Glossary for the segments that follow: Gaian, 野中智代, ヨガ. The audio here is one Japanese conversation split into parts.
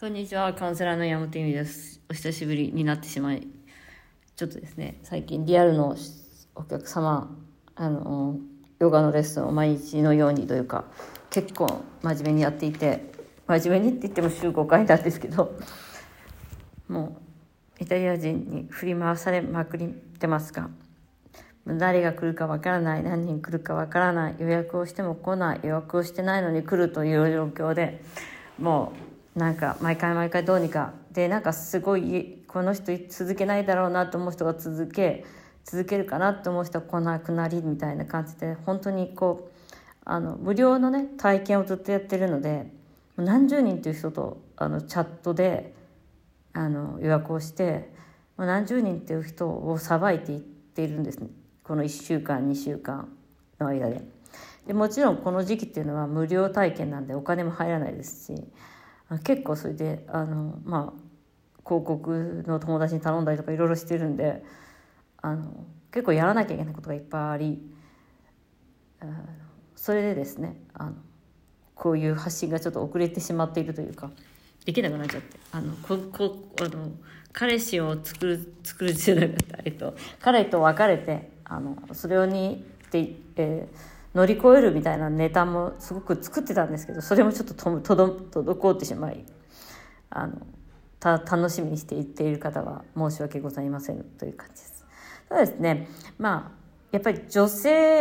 こんにちは、カウンセラーの山本由美です。お久しぶりになってしまい、ちょっとですね、最近リアルのお客様、ヨガのレッスンを毎日のようにというか、結構真面目にやっていて、真面目にって言っても週5回なんですけど、もうイタリア人に振り回されまくってますが、誰が来るかわからない、何人来るかわからない、予約をしても来ない、予約をしてないのに来るという状況で、もうなんか毎回どうにかで、なんかすごいこの人続けないだろうなと思う人が続けるかなと思う人は来なくなりみたいな感じで、本当にこう無料のね体験をずっとやってるので、何十人という人とチャットで予約をして、何十人という人をさばいていっているんですね、この1週間2週間の間で。でもちろんこの時期っていうのは無料体験なんでお金も入らないですし、結構それで広告の友達に頼んだりとかいろいろしてるんで、結構やらなきゃいけないことがいっぱいあり、それでですね、こういう発信がちょっと遅れてしまっているというか、できなくなっちゃって、彼氏を作るじゃなかった彼と別れて、それにって、乗り越えるみたいなネタもすごく作ってたんですけど、それもちょっと滞ってしまい、楽しみにしていっている方は申し訳ございませんという感じです。そうですね、やっぱり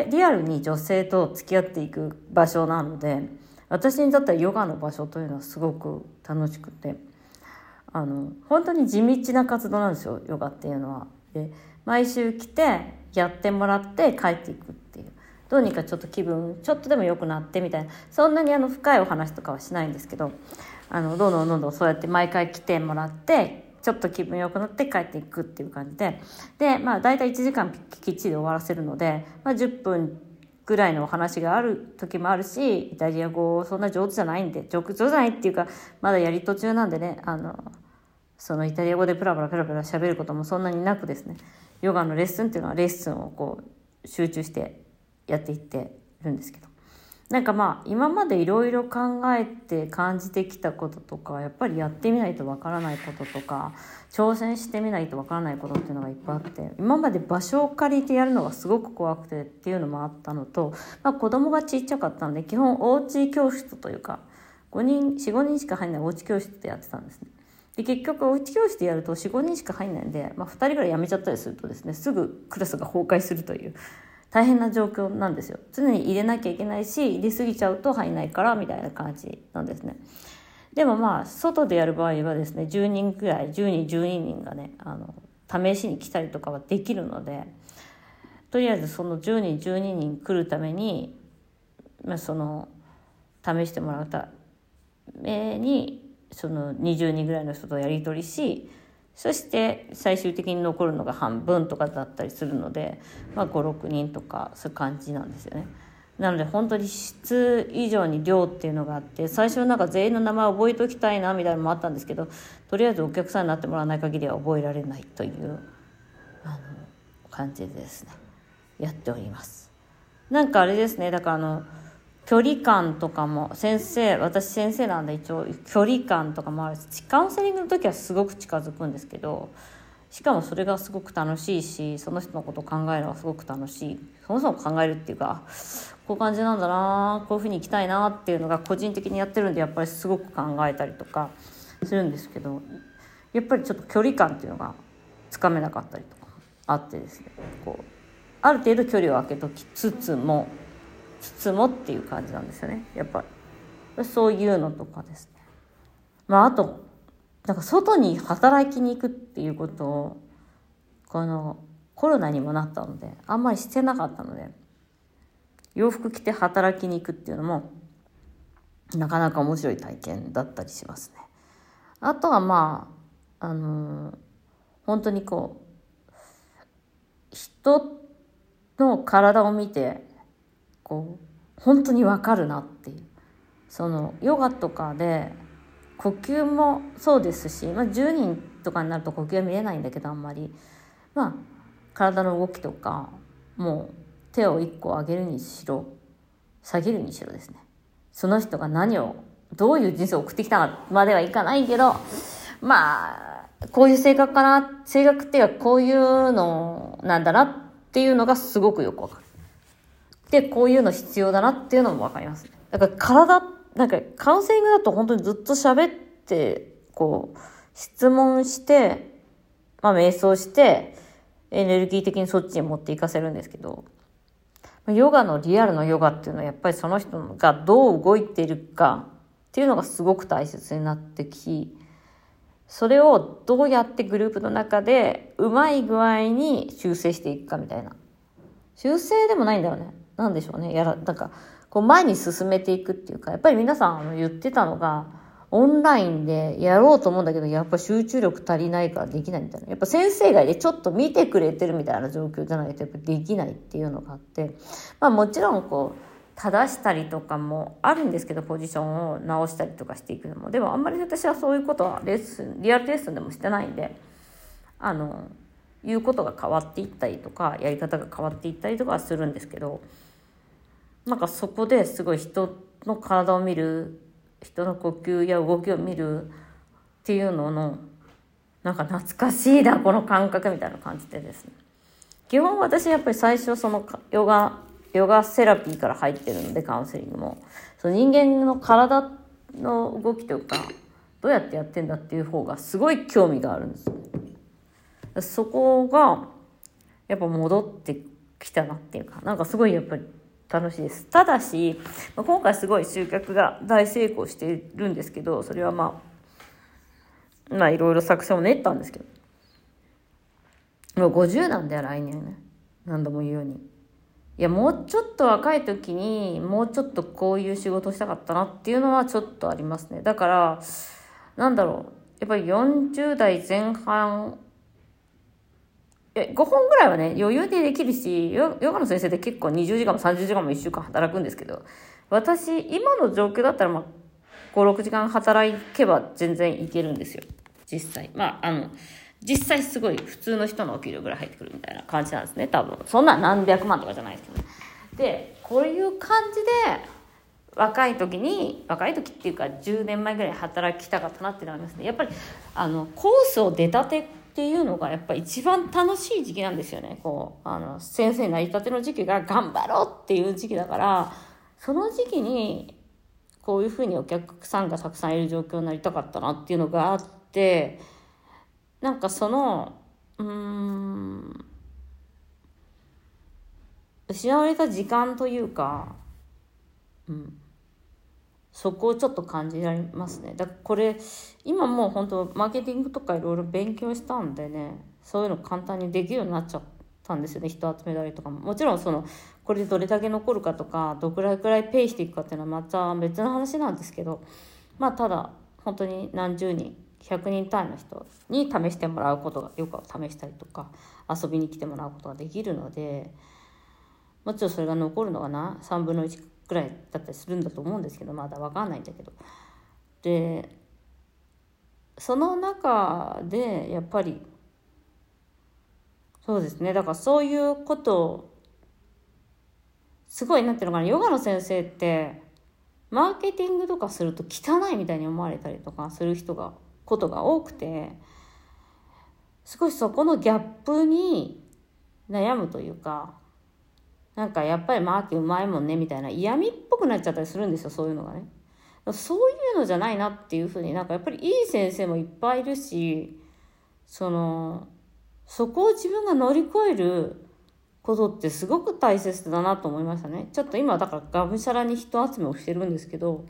リアルに女性と付き合っていく場所なので、私にとってはヨガの場所というのはすごく楽しくて、本当に地道な活動なんですよ、ヨガっていうのは。で、毎週来てやってもらって帰っていくっていう、どうにかちょっと気分ちょっとでも良くなってみたいな、そんなに深いお話とかはしないんですけど、どんどんそうやって毎回来てもらってちょっと気分良くなって帰っていくっていう感じで、大体1時間きっちり終わらせるので、10分ぐらいのお話がある時もあるし、イタリア語そんな上手じゃないっていうか、まだやり途中なんでね、そのイタリア語でペラペラ喋ることもそんなになくですね、ヨガのレッスンっていうのはレッスンをこう集中してやっていってるんですけど、今までいろいろ考えて感じてきたこととか、やっぱりやってみないとわからないこととか、挑戦してみないとわからないことっていうのがいっぱいあって、今まで場所を借りてやるのがすごく怖くてっていうのもあったのと、子供がちっちゃかったので基本おうち教室というか、4,5 人しか入んないおうち教室でやってたんですね。で、結局おうち教室でやると 4,5 人しか入んないんで、2人ぐらい辞めちゃったりするとですね、すぐクラスが崩壊するという大変な状況なんですよ。常に入れなきゃいけないし、入れすぎちゃうと入んないからみたいな感じなんですね。でも外でやる場合はですね、10人くらい、10人がね、試しに来たりとかはできるので、とりあえずその12人来るために、その試してもらうためにその20人ぐらいの人とやり取りし、そして最終的に残るのが半分とかだったりするので、5、6人とかそういう感じなんですよね。なので本当に質以上に量っていうのがあって、最初全員の名前を覚えておきたいなみたいなのもあったんですけど、とりあえずお客さんになってもらわない限りは覚えられないという感じでですね、やっております。だから距離感とかも、私先生なんで一応距離感とかもあるし、カウンセリングの時はすごく近づくんですけど、しかもそれがすごく楽しいし、その人のことを考えるのがすごく楽しい、そもそも考えるっていうか、こういう感じなんだな、こういうふうにいきたいなっていうのが個人的にやってるんで、やっぱりすごく考えたりとかするんですけど、やっぱりちょっと距離感っていうのがつかめなかったりとかあってですね、ある程度距離を空けときつつもっていう感じなんですよね。やっぱりそういうのとかですね、あと外に働きに行くっていうことをこのコロナにもなったのであんまりしてなかったので、洋服着て働きに行くっていうのもなかなか面白い体験だったりしますね。あとは本当に人の体を見て本当に分かるなっていう、そのヨガとかで呼吸もそうですし、10人とかになると呼吸は見れないんだけど、あんまり体の動きとか、もう手を1個上げるにしろ下げるにしろですね、その人が何をどういう人生を送ってきたまではいかないけど、まあこういう性格かな、性格っていうかこういうのなんだなっていうのがすごくよくわかる。でこういうの必要だなっていうのもわかりますね。だから体なんかカウンセリングだと本当にずっと喋ってこう質問して、まあ、瞑想してエネルギー的にそっちに持っていかせるんですけど、ヨガのリアルのヨガっていうのはやっぱりその人がどう動いているかっていうのがすごく大切になってき、それをどうやってグループの中でうまい具合に修正していくかみたいな、修正でもないんだよね、なんでしょうね、なんかこう前に進めていくっていうか、やっぱり皆さん言ってたのがオンラインでやろうと思うんだけどやっぱ集中力足りないからできないみたいな、やっぱ先生がいてちょっと見てくれてるみたいな状況じゃないとやっぱできないっていうのがあって、まあもちろんこう正したりとかもあるんですけど、ポジションを直したりとかしていくのも、でもあんまり私はそういうことはリアルレッスンでもしてないんで、言うことが変わっていったりとかやり方が変わっていったりとかはするんですけど、なんかそこですごい人の体を見る、人の呼吸や動きを見るっていうののなんか懐かしいなこの感覚みたいな感じでですね、基本私やっぱり最初そのヨガセラピーから入ってるので、カウンセリングもその人間の体の動きというかどうやってやってんだっていう方がすごい興味があるんですよ。そこがやっぱ戻ってきたなっていうか、なんかすごいやっぱり楽しいです。ただし今回すごい集客が大成功しているんですけど、それはまあいろいろ作戦を練ったんですけど、もう50なんだよ来年ね、何度も言うように、いやもうちょっと若い時にもうちょっとこういう仕事したかったなっていうのはちょっとありますね。だからなんだろう、やっぱり40代前半5本ぐらいはね余裕でできるし、ヨガの先生で結構20時間も30時間も1週間働くんですけど、私今の状況だったら5、6時間働けば全然いけるんですよ実際。実際すごい普通の人のお給料ぐらい入ってくるみたいな感じなんですね、多分そんな何百万とかじゃないですけど、ね、でこういう感じで若い時っていうか10年前ぐらい働きたかったなってなりますね。やっぱりコースを出たてっていうのがやっぱり一番楽しい時期なんですよね。こう先生になりたての時期が頑張ろうっていう時期だから、その時期にこういうふうにお客さんがたくさんいる状況になりたかったなっていうのがあって、なんかその失われた時間というか、そこをちょっと感じられますね。だからこれ今もう本当マーケティングとかいろいろ勉強したんでね、そういうの簡単にできるようになっちゃったんですよね。人集めたりとかも、もちろんそのこれでどれだけ残るかとかどれくらいペイしていくかっていうのはまた別の話なんですけど、まあただ本当に何十人100人単位の人に試してもらうことが、よく試したりとか遊びに来てもらうことができるので、もちろんそれが残るのが3分の1くらいだったりするんだと思うんですけど、まだ分かんないんだけど、でその中でやっぱりそうですね、だからそういうことをすごいなんていうのかな、ヨガの先生ってマーケティングとかすると汚いみたいに思われたりとかすることが多くて、少しそこのギャップに悩むというか、なんかやっぱりマーケうまいもんねみたいな嫌味っぽくなっちゃったりするんですよ、そういうのがね。そういうのじゃないなっていうふうに、なんかやっぱりいい先生もいっぱいいるし、そこを自分が乗り越えることってすごく大切だなと思いましたね。ちょっと今だからがむしゃらに人集めをしてるんですけど、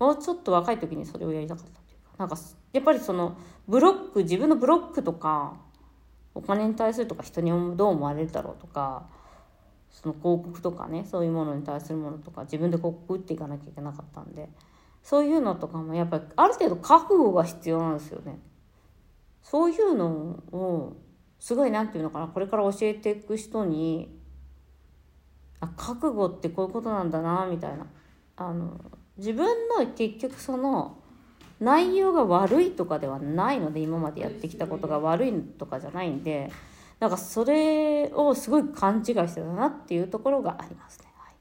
もうちょっと若い時にそれをやりたかったというか、なんかやっぱりその自分のブロックとか、お金に対するとか、人にどう思われるだろうとか、その広告とかね、そういうものに対するものとか、自分で広告打っていかなきゃいけなかったんで、そういうのとかもやっぱりある程度覚悟が必要なんですよね。そういうのをすごいなんていうのかな、これから教えていく人に覚悟ってこういうことなんだなみたいな、自分の結局その内容が悪いとかではないので、今までやってきたことが悪いとかじゃないんで、なんかそれをすごい勘違いしてたなっていうところがありますね、はい、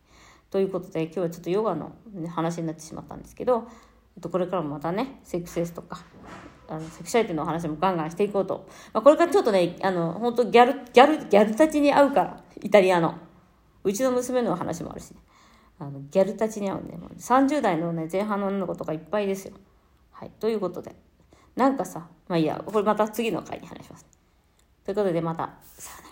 ということで、今日はちょっとヨガの話になってしまったんですけど、これからもまたね、セックスレスとかセクシャリティのお話もガンガンしていこうと、これからちょっとね、本当ギャルたちに会うから、イタリアのうちの娘の話もあるし、ね、ギャルたちに会うね、30代の、ね、前半の女の子とかいっぱいですよ。はい、ということで、なんかさ、まあいいや、これまた次の回に話します。ということで、またさよなら。